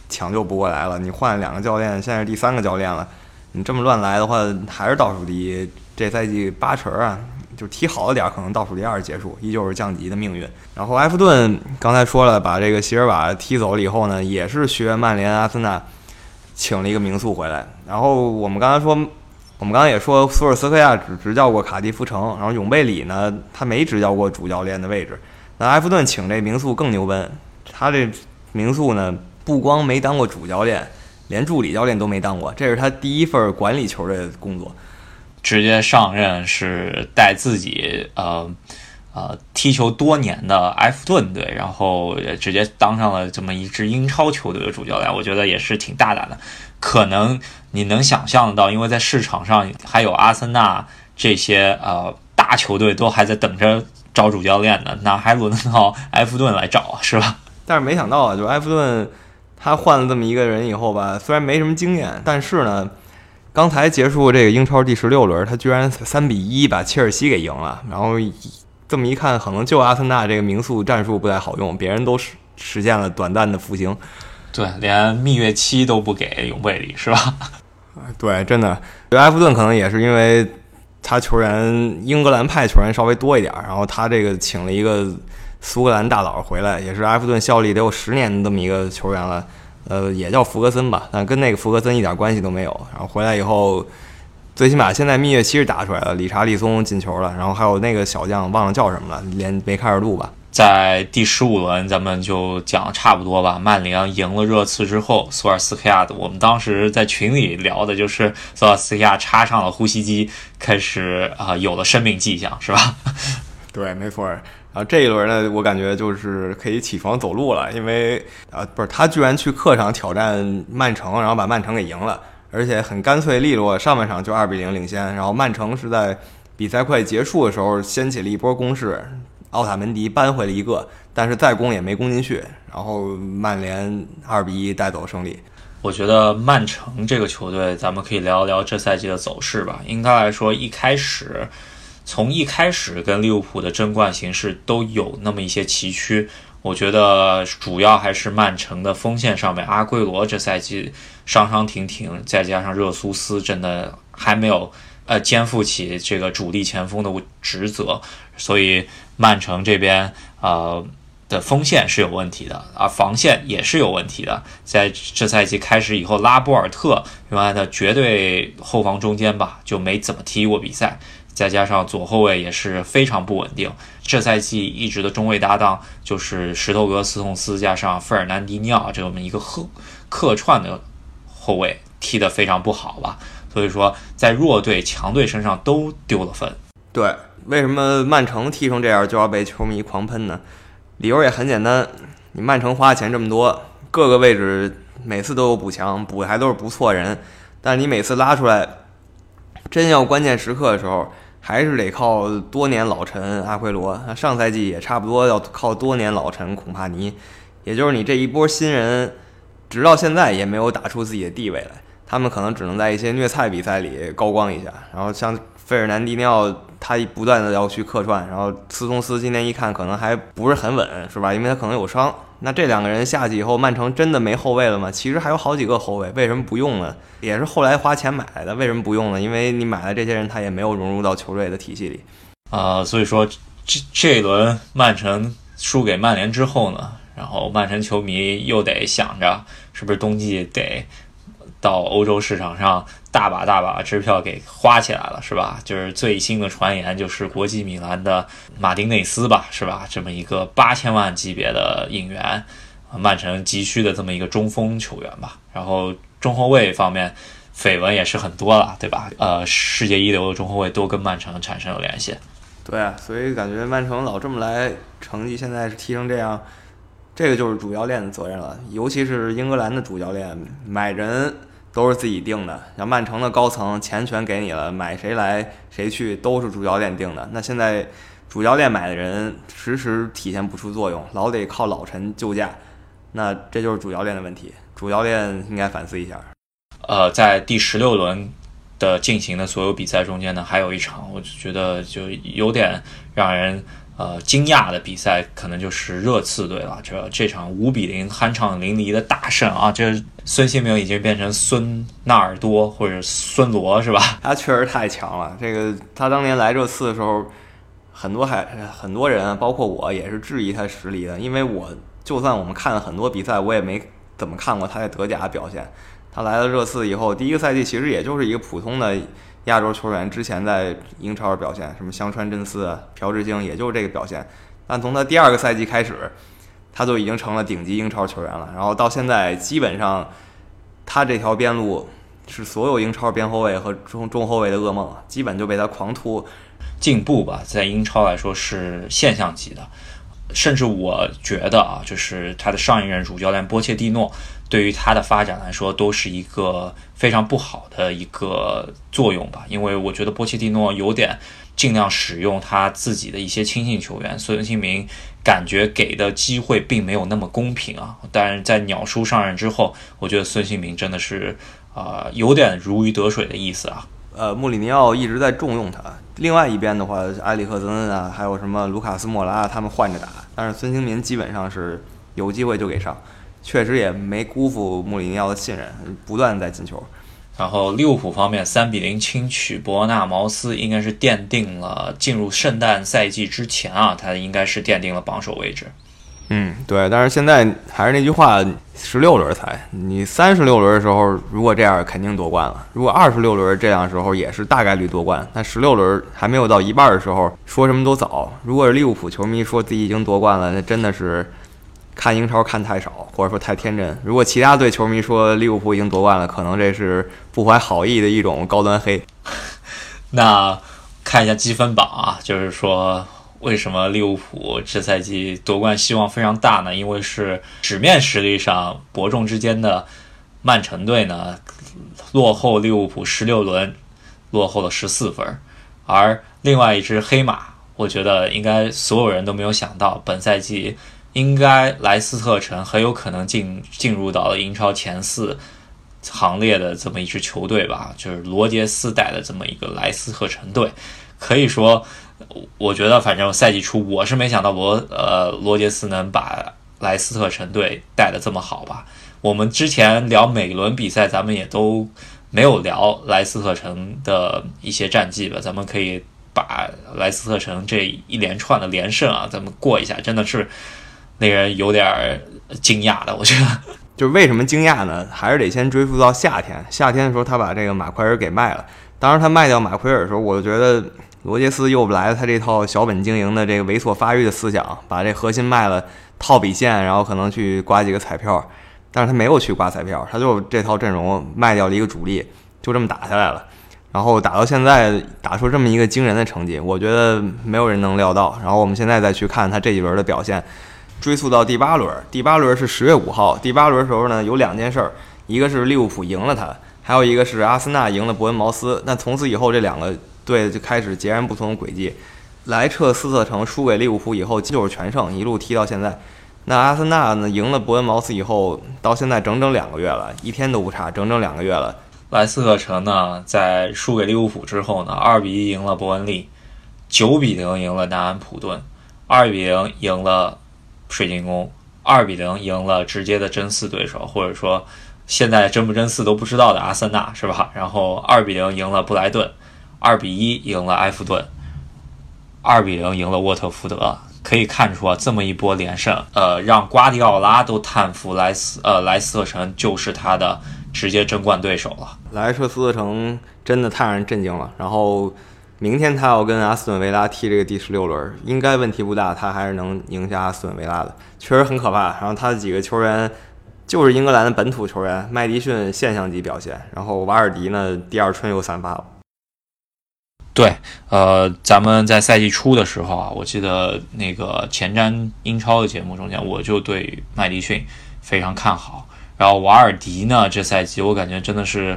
抢救不过来了。你换两个教练，现在是第三个教练了，你这么乱来的话，还是倒数第一。这赛季八成啊，就踢好了点，可能倒数第二结束，依旧是降级的命运。然后埃弗顿刚才说了，把这个席尔瓦踢走了以后呢，也是学曼联、阿森纳请了一个名宿回来。然后我们刚才说，我们刚才也说，索尔斯克亚只执教过卡迪夫城，然后永贝里呢，他没执教过主教练的位置。那埃弗顿请这名宿更牛奔，他这名宿呢，不光没当过主教练，连助理教练都没当过，这是他第一份管理球队的工作。直接上任是带自己呃呃踢球多年的埃弗顿队，然后也直接当上了这么一支英超球队的主教练，我觉得也是挺大胆的。可能你能想象得到，因为在市场上还有阿森纳这些呃大球队都还在等着招主教练呢，哪还轮得到埃弗顿来找啊，是吧？但是没想到啊，就埃弗顿他换了这么一个人以后吧，虽然没什么经验，但是呢，刚才结束这个英超第十六轮，他居然三比一把切尔西给赢了。然后这么一看，可能就阿森纳这个名宿战术不太好用，别人都实实现了短暂的复兴。对，连蜜月期都不给永贝里是吧？对，真的。埃弗顿可能也是因为他球员英格兰派球员稍微多一点，然后他这个请了一个苏格兰大佬回来，也是埃弗顿效力得有十年的这么一个球员了，呃，也叫福格森吧，但跟那个福格森一点关系都没有。然后回来以后，最起码现在蜜月期是打出来了，理查利松进球了，然后还有那个小将忘了叫什么了，连梅开二度吧。在第十五轮咱们就讲差不多吧。曼联赢了热刺之后，索尔斯克亚的我们当时在群里聊的就是索尔斯克亚插上了呼吸机，开始啊、呃、有了生命迹象是吧？对，没错。然后这一轮呢，我感觉就是可以起床走路了，因为啊不是他居然去客场挑战曼城，然后把曼城给赢了，而且很干脆利落，上半场就二比零领先。然后曼城是在比赛快结束的时候掀起了一波攻势。奥塔门迪扳回了一个，但是再攻也没攻进去，然后曼联二比一带走胜利。我觉得曼城这个球队，咱们可以聊一聊这赛季的走势吧。应该来说，一开始从一开始跟利物浦的争冠形势都有那么一些崎岖。我觉得主要还是曼城的锋线上面，阿圭罗这赛季伤伤停停，再加上热苏斯真的还没有呃肩负起这个主力前锋的职责，所以。曼城这边呃的锋线是有问题的，而防线也是有问题的。在这赛季开始以后，拉波尔特原来的绝对后防中间吧，就没怎么踢过比赛，再加上左后卫也是非常不稳定。这赛季一直的中卫搭档就是石头哥斯通斯加上费尔南迪尼奥这么一个客串的后卫，踢得非常不好吧。所以说，在弱队强队身上都丢了分。对，为什么曼城踢成这样就要被球迷狂喷呢？理由也很简单，你曼城花钱这么多，各个位置每次都有补强，补还都是不错人，但你每次拉出来，真要关键时刻的时候，还是得靠多年老臣阿奎罗，上赛季也差不多要靠多年老臣孔帕尼，也就是你这一波新人，直到现在也没有打出自己的地位来，他们可能只能在一些虐菜比赛里高光一下，然后像费尔南迪尼奥他不断的要去客串，然后斯通斯今天一看可能还不是很稳，是吧？因为他可能有伤。那这两个人下去以后，曼城真的没后卫了吗？其实还有好几个后卫，为什么不用呢？也是后来花钱买来的，为什么不用呢？因为你买来这些人，他也没有融入到球队的体系里。啊、呃，所以说这这一轮曼城输给曼联之后呢，然后曼城球迷又得想着，是不是冬季得到欧洲市场上大把大把支票给花起来了，是吧？就是最新的传言就是国际米兰的马丁内斯吧，是吧？这么一个八千万级别的引援，曼城急需的这么一个中锋球员吧。然后中后卫方面绯闻也是很多了，对吧？呃，世界一流的中后卫都跟曼城产生了联系。对啊，所以感觉曼城老这么来，成绩现在是踢成这样，这个就是主教练的责任了，尤其是英格兰的主教练买人。都是自己定的，像曼城的高层钱全给你了，买谁来谁去都是主教练定的。那现在主教练买的人迟迟体现不出作用，老得靠老臣救驾，那这就是主教练的问题，主教练应该反思一下。呃，在第十六轮的进行的所有比赛中间呢，还有一场我觉得就有点让人呃惊讶的比赛，可能就是热刺队了。这这场五比零酣畅淋漓的大胜啊，这孙兴慜已经变成孙纳尔多或者孙罗是吧？他确实太强了。这个他当年来热刺的时候，很多还很多人，包括我也是质疑他实力的，因为我就算我们看了很多比赛，我也没怎么看过他在德甲表现。他来了热刺以后，第一个赛季其实也就是一个普通的亚洲球员，之前在英超表现，什么香川真司、朴智星，也就是这个表现。但从他第二个赛季开始，他就已经成了顶级英超球员了，然后到现在基本上他这条边路是所有英超边后卫和中中后卫的噩梦，基本就被他狂突。进步吧，在英超来说是现象级的，甚至我觉得啊，就是他的上一任主教练波切蒂诺对于它的发展来说都是一个非常不好的一个作用吧。因为我觉得波切蒂诺有点尽量使用他自己的一些亲信球员，孙兴民感觉给的机会并没有那么公平啊。但是在鸟叔上任之后，我觉得孙兴民真的是啊、呃、有点如鱼得水的意思啊。呃，穆里尼奥一直在重用他。另外一边的话，埃里克森啊，还有什么卢卡斯莫拉他们换着打，但是孙兴民基本上是有机会就给上，确实也没辜负穆里尼奥的信任，不断在进球。然后利物浦方面三比零轻取伯纳茅斯，应该是奠定了进入圣诞赛季之前啊，他应该是奠定了榜首位置。嗯，对，但是现在还是那句话，十六轮才，你三十六轮的时候，如果这样肯定夺冠了；如果二十六轮这样的时候也是大概率夺冠。那十六轮还没有到一半的时候，说什么都早。如果是利物浦球迷说自己已经夺冠了，那真的是看英超看太少，或者说太天真。如果其他队球迷说利物浦已经夺冠了，可能这是不怀好意的一种高端黑。那看一下积分榜啊，就是说。为什么利物浦这赛季夺冠希望非常大呢？因为是纸面实力上伯仲之间的曼城队呢，落后利物浦十六轮，落后了十四分。而另外一支黑马，我觉得应该所有人都没有想到，本赛季应该莱斯特城很有可能进进入到了英超前四行列的这么一支球队吧，就是罗杰斯带的这么一个莱斯特城队，可以说。我觉得反正赛季初我是没想到罗呃罗杰斯能把莱斯特城队带得这么好吧。我们之前聊每轮比赛咱们也都没有聊莱斯特城的一些战绩吧，咱们可以把莱斯特城这一连串的连胜啊咱们过一下，真的是令人有点惊讶的。我觉得就是为什么惊讶呢，还是得先追溯到夏天夏天的时候他把这个马奎尔给卖了。当时他卖掉马奎尔的时候，我觉得罗杰斯又来了他这套小本经营的这个猥琐发育的思想，把这核心卖了套笔线，然后可能去刮几个彩票，但是他没有去刮彩票，他就这套阵容卖掉了一个主力，就这么打下来了，然后打到现在打出这么一个惊人的成绩，我觉得没有人能料到。然后我们现在再去看他这一轮的表现，追溯到第八轮，第八轮是十月五号，第八轮的时候呢有两件事，一个是利物浦赢了他，还有一个是阿森纳赢了伯恩茅斯。那从此以后这两个对，就开始截然不同的轨迹。莱彻斯特城输给利物浦以后就是全胜，一路踢到现在。那阿森纳呢，赢了伯恩茅斯以后，到现在整整两个月了，一天都不差，整整两个月了。莱斯特城呢，在输给利物浦之后呢，二比一赢了伯恩利，九比零赢了南安普顿，二比零赢了水晶宫，二比零赢了直接的争四对手，或者说现在争不争四都不知道的阿森纳，是吧？然后二比零赢了布莱顿。二比一赢了埃弗顿，二比零赢了沃特福德，可以看出啊，这么一波连胜，呃，让瓜迪奥拉都叹服莱斯呃莱斯特城就是他的直接争冠对手了。莱彻斯特城真的太让人震惊了。然后明天他要跟阿斯顿维拉踢这个第十六轮，应该问题不大，他还是能赢下阿斯顿维拉的，确实很可怕。然后他的几个球员就是英格兰的本土球员，麦迪逊现象级表现，然后瓦尔迪呢第二春又散发了。对，呃，咱们在赛季初的时候啊，我记得那个前瞻英超的节目中间，我就对麦迪逊非常看好。然后瓦尔迪呢，这赛季我感觉真的是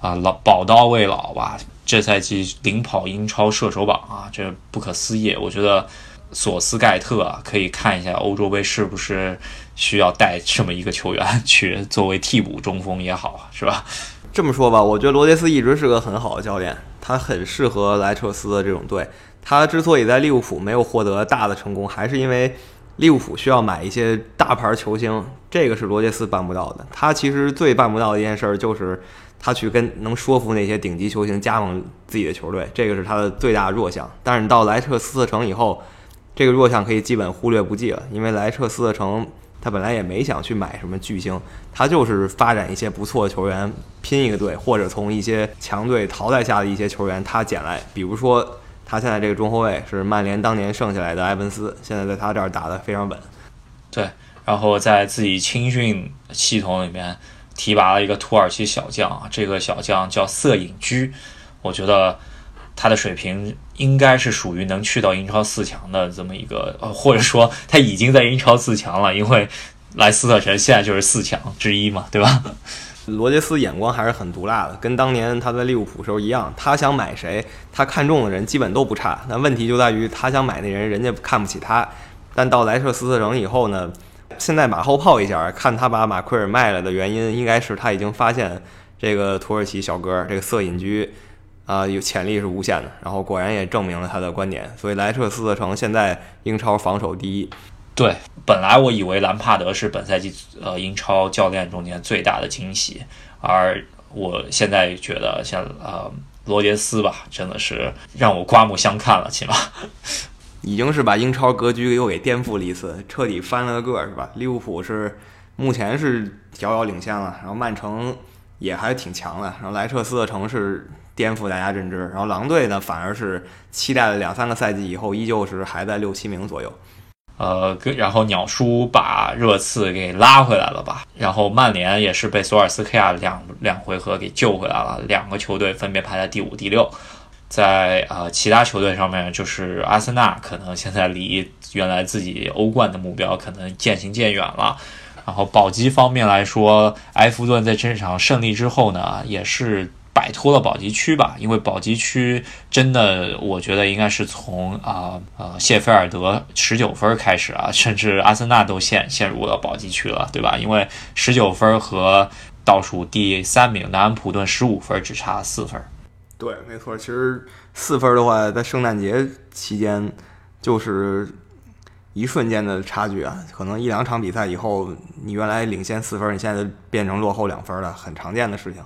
啊、呃，老宝刀未老吧，这赛季领跑英超射手榜啊，这不可思议。我觉得索斯盖特、啊、可以看一下欧洲杯是不是需要带这么一个球员去作为替补中锋也好，是吧？这么说吧，我觉得罗杰斯一直是个很好的教练，他很适合莱彻斯的这种队。他之所以在利物浦没有获得大的成功，还是因为利物浦需要买一些大牌球星，这个是罗杰斯办不到的。他其实最办不到的一件事就是他去跟能说服那些顶级球星加盟自己的球队，这个是他的最大弱项。但是你到莱彻斯特城以后，这个弱项可以基本忽略不计了，因为莱彻斯特城他本来也没想去买什么巨星，他就是发展一些不错的球员，拼一个队，或者从一些强队淘汰下的一些球员他捡来。比如说他现在这个中后卫是曼联当年剩下来的埃文斯，现在在他这儿打得非常稳。对，然后在自己青训系统里面提拔了一个土耳其小将，这个小将叫色影居，我觉得他的水平应该是属于能去到英超四强的这么一个，或者说他已经在英超四强了，因为莱斯特城现在就是四强之一嘛，对吧？罗杰斯眼光还是很毒辣的，跟当年他在利物浦时候一样，他想买谁，他看中的人基本都不差。那问题就在于他想买那人，人家看不起他。但到莱斯特城以后呢，现在马后炮一下，看他把马奎尔卖了的原因，应该是他已经发现这个土耳其小哥这个色隐居啊、呃，有潜力是无限的。然后果然也证明了他的观点，所以莱斯特城现在英超防守第一。对，本来我以为兰帕德是本赛季呃英超教练中间最大的惊喜，而我现在觉得像呃罗杰斯吧，真的是让我刮目相看了，起码已经是把英超格局又给颠覆了一次，彻底翻了个个，是吧？利物浦是目前是遥遥领先了，然后曼城也还挺强的，然后莱彻斯特城是颠覆大家认知，然后狼队呢反而是期待了两三个赛季以后，依旧是还在六七名左右。呃，然后鸟叔把热刺给拉回来了吧，然后曼联也是被索尔斯克亚两两回合给救回来了，两个球队分别排在第五、第六。在呃其他球队上面，就是阿森纳可能现在离原来自己欧冠的目标可能渐行渐远了。然后保级方面来说，埃弗顿在这场胜利之后呢，也是摆脱了保级区吧，因为保级区真的我觉得应该是从啊 呃, 呃谢菲尔德十九分开始啊，甚至阿森纳都陷陷入了保级区了，对吧？因为十九分和倒数第三名南安普顿十五分只差四分。对，没错，其实四分的话在圣诞节期间就是一瞬间的差距啊，可能一两场比赛以后，你原来领先四分，你现在变成落后两分了，很常见的事情。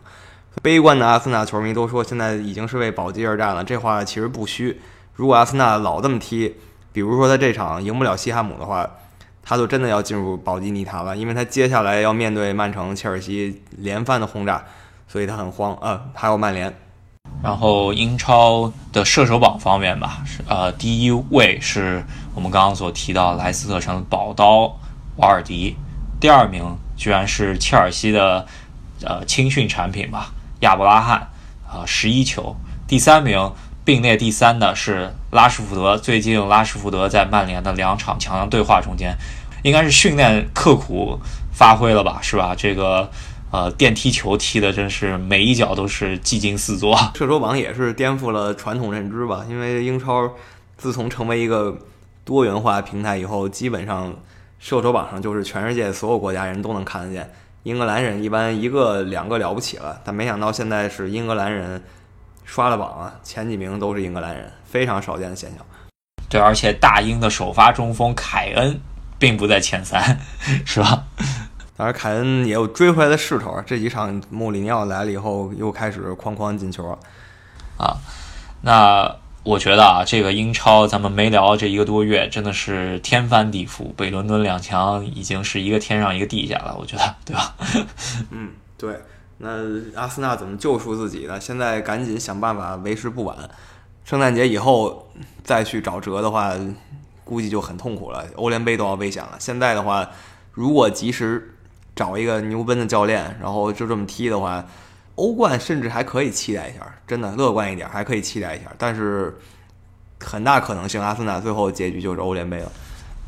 悲观的阿森纳球迷都说现在已经是为保级而战了，这话其实不虚。如果阿森纳老这么踢，比如说在这场赢不了西汉姆的话，他就真的要进入保级泥潭了，因为他接下来要面对曼城、切尔西连番的轰炸，所以他很慌啊、呃。还有曼联。然后英超的射手榜方面吧，呃，第一位是我们刚刚所提到莱斯特城宝刀瓦尔迪，第二名居然是切尔西的呃青训产品吧。亚伯拉罕啊，十一球。第三名并列第三的是拉什福德。最近拉什福德在曼联的两场强强对话中间，应该是训练刻苦发挥了吧，是吧？这个呃电梯球踢的真是每一脚都是技惊四座。射手榜也是颠覆了传统认知吧，因为英超自从成为一个多元化平台以后，基本上射手榜上就是全世界所有国家人都能看得见。英格兰人一般一个两个了不起了，但没想到现在是英格兰人刷了榜啊，前几名都是英格兰人，非常少见的现象。对，而且大英的首发中锋凯恩并不在前三，是吧？当然凯恩也有追回来的势头，这几场穆里尼奥来了以后又开始哐哐进球啊。那我觉得啊，这个英超咱们没聊这一个多月，真的是天翻地覆，北伦敦两强已经是一个天上一个地下了，我觉得，对吧？嗯，对。那阿森纳怎么救赎自己呢？现在赶紧想办法，为时不晚。圣诞节以后再去找辙的话，估计就很痛苦了，欧联杯都要危险了。现在的话，如果及时找一个牛奔的教练，然后就这么踢的话，欧冠甚至还可以期待一下，真的乐观一点还可以期待一下，但是很大可能性阿森纳最后结局就是欧联杯了，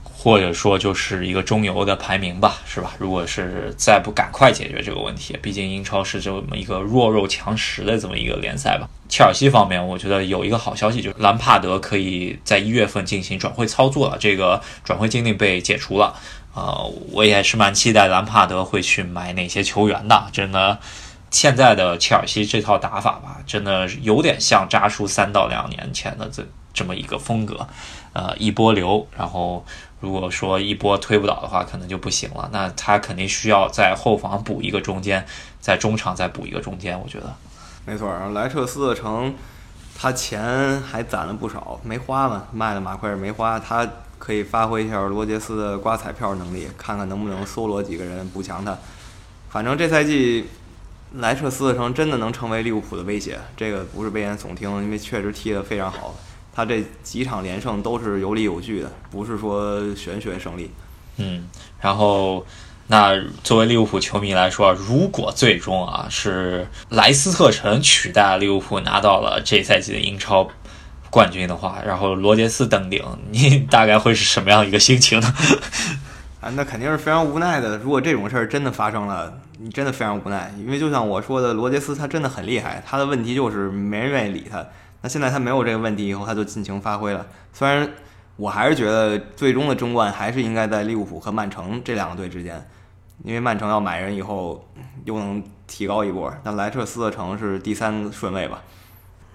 或者说就是一个中游的排名吧，是吧？如果是再不赶快解决这个问题，毕竟英超是这么一个弱肉强食的这么一个联赛吧。切尔西方面，我觉得有一个好消息，就是兰帕德可以在一月份进行转会操作了，这个转会禁令被解除了啊、呃，我也是蛮期待兰帕德会去买哪些球员的，真的。现在的切尔西这套打法吧，真的有点像扎叔三到两年前的这这么一个风格，呃，一波流，然后如果说一波推不倒的话，可能就不行了。那他肯定需要在后防补一个中间，在中场再补一个中间，我觉得。没错，然后莱彻斯特城，他钱还攒了不少，没花嘛，卖了马奎尔没花，他可以发挥一下罗杰斯的刮彩票能力，看看能不能搜罗几个人补强他。反正这赛季，莱彻斯特城真的能成为利物浦的威胁，这个不是危言耸听，因为确实踢得非常好，他这几场连胜都是有理有据的，不是说玄学胜利。嗯，然后那作为利物浦球迷来说，如果最终啊是莱斯特城取代利物浦拿到了这赛季的英超冠军的话，然后罗杰斯登顶，你大概会是什么样一个心情呢？啊，那肯定是非常无奈的。如果这种事儿真的发生了，你真的非常无奈，因为就像我说的，罗杰斯他真的很厉害，他的问题就是没人愿意理他。那现在他没有这个问题以后，他就尽情发挥了。虽然我还是觉得最终的争冠还是应该在利物浦和曼城这两个队之间，因为曼城要买人以后又能提高一波。那莱彻斯特城是第三顺位吧。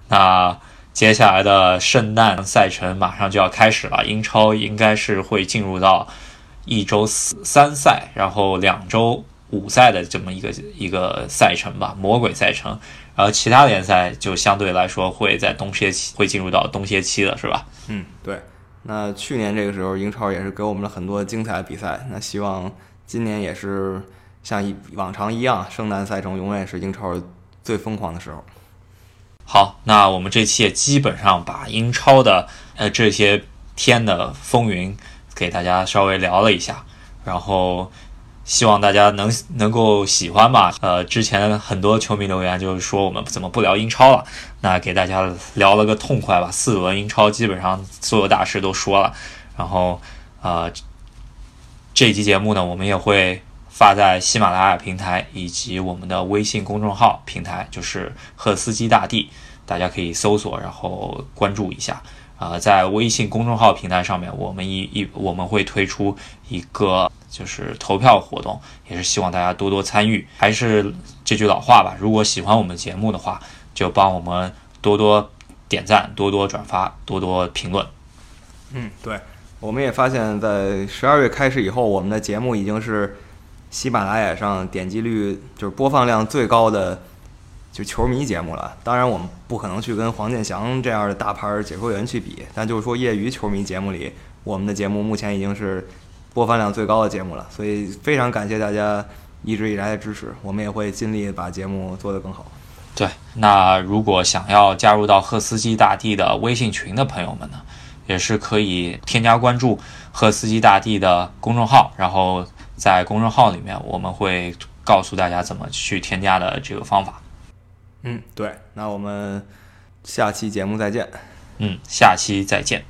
那接下来的圣诞赛程马上就要开始了，英超应该是会进入到一周三赛，然后两周五赛的这么一个一个赛程吧，魔鬼赛程。然后其他联赛就相对来说会在冬歇期，会进入到冬歇期了，是吧？嗯，对。那去年这个时候，英超也是给我们了很多精彩的比赛。那希望今年也是像往常一样，圣诞赛程永远是英超最疯狂的时候。好，那我们这期也基本上把英超的呃这些天的风云给大家稍微聊了一下，然后希望大家能能够喜欢吧。呃，之前很多球迷留言就是说我们怎么不聊英超了，那给大家聊了个痛快吧。四轮英超基本上所有大事都说了，然后呃，这期节目呢我们也会发在喜马拉雅平台以及我们的微信公众号平台，就是赫斯基大帝，大家可以搜索然后关注一下。呃，在微信公众号平台上面，我们一一我们会推出一个就是投票活动，也是希望大家多多参与。还是这句老话吧，如果喜欢我们节目的话，就帮我们多多点赞、多多转发、多多评论。嗯，对，我们也发现，在十二月开始以后，我们的节目已经是喜马拉雅上点击率就是播放量最高的。就球迷节目了，当然我们不可能去跟黄健翔这样的大牌解说员去比，但就是说业余球迷节目里，我们的节目目前已经是播放量最高的节目了，所以非常感谢大家一直以来的支持，我们也会尽力把节目做得更好。对，那如果想要加入到赫斯基大帝的微信群的朋友们呢，也是可以添加关注赫斯基大帝的公众号，然后在公众号里面我们会告诉大家怎么去添加的这个方法。嗯，对，那我们下期节目再见。嗯，下期再见。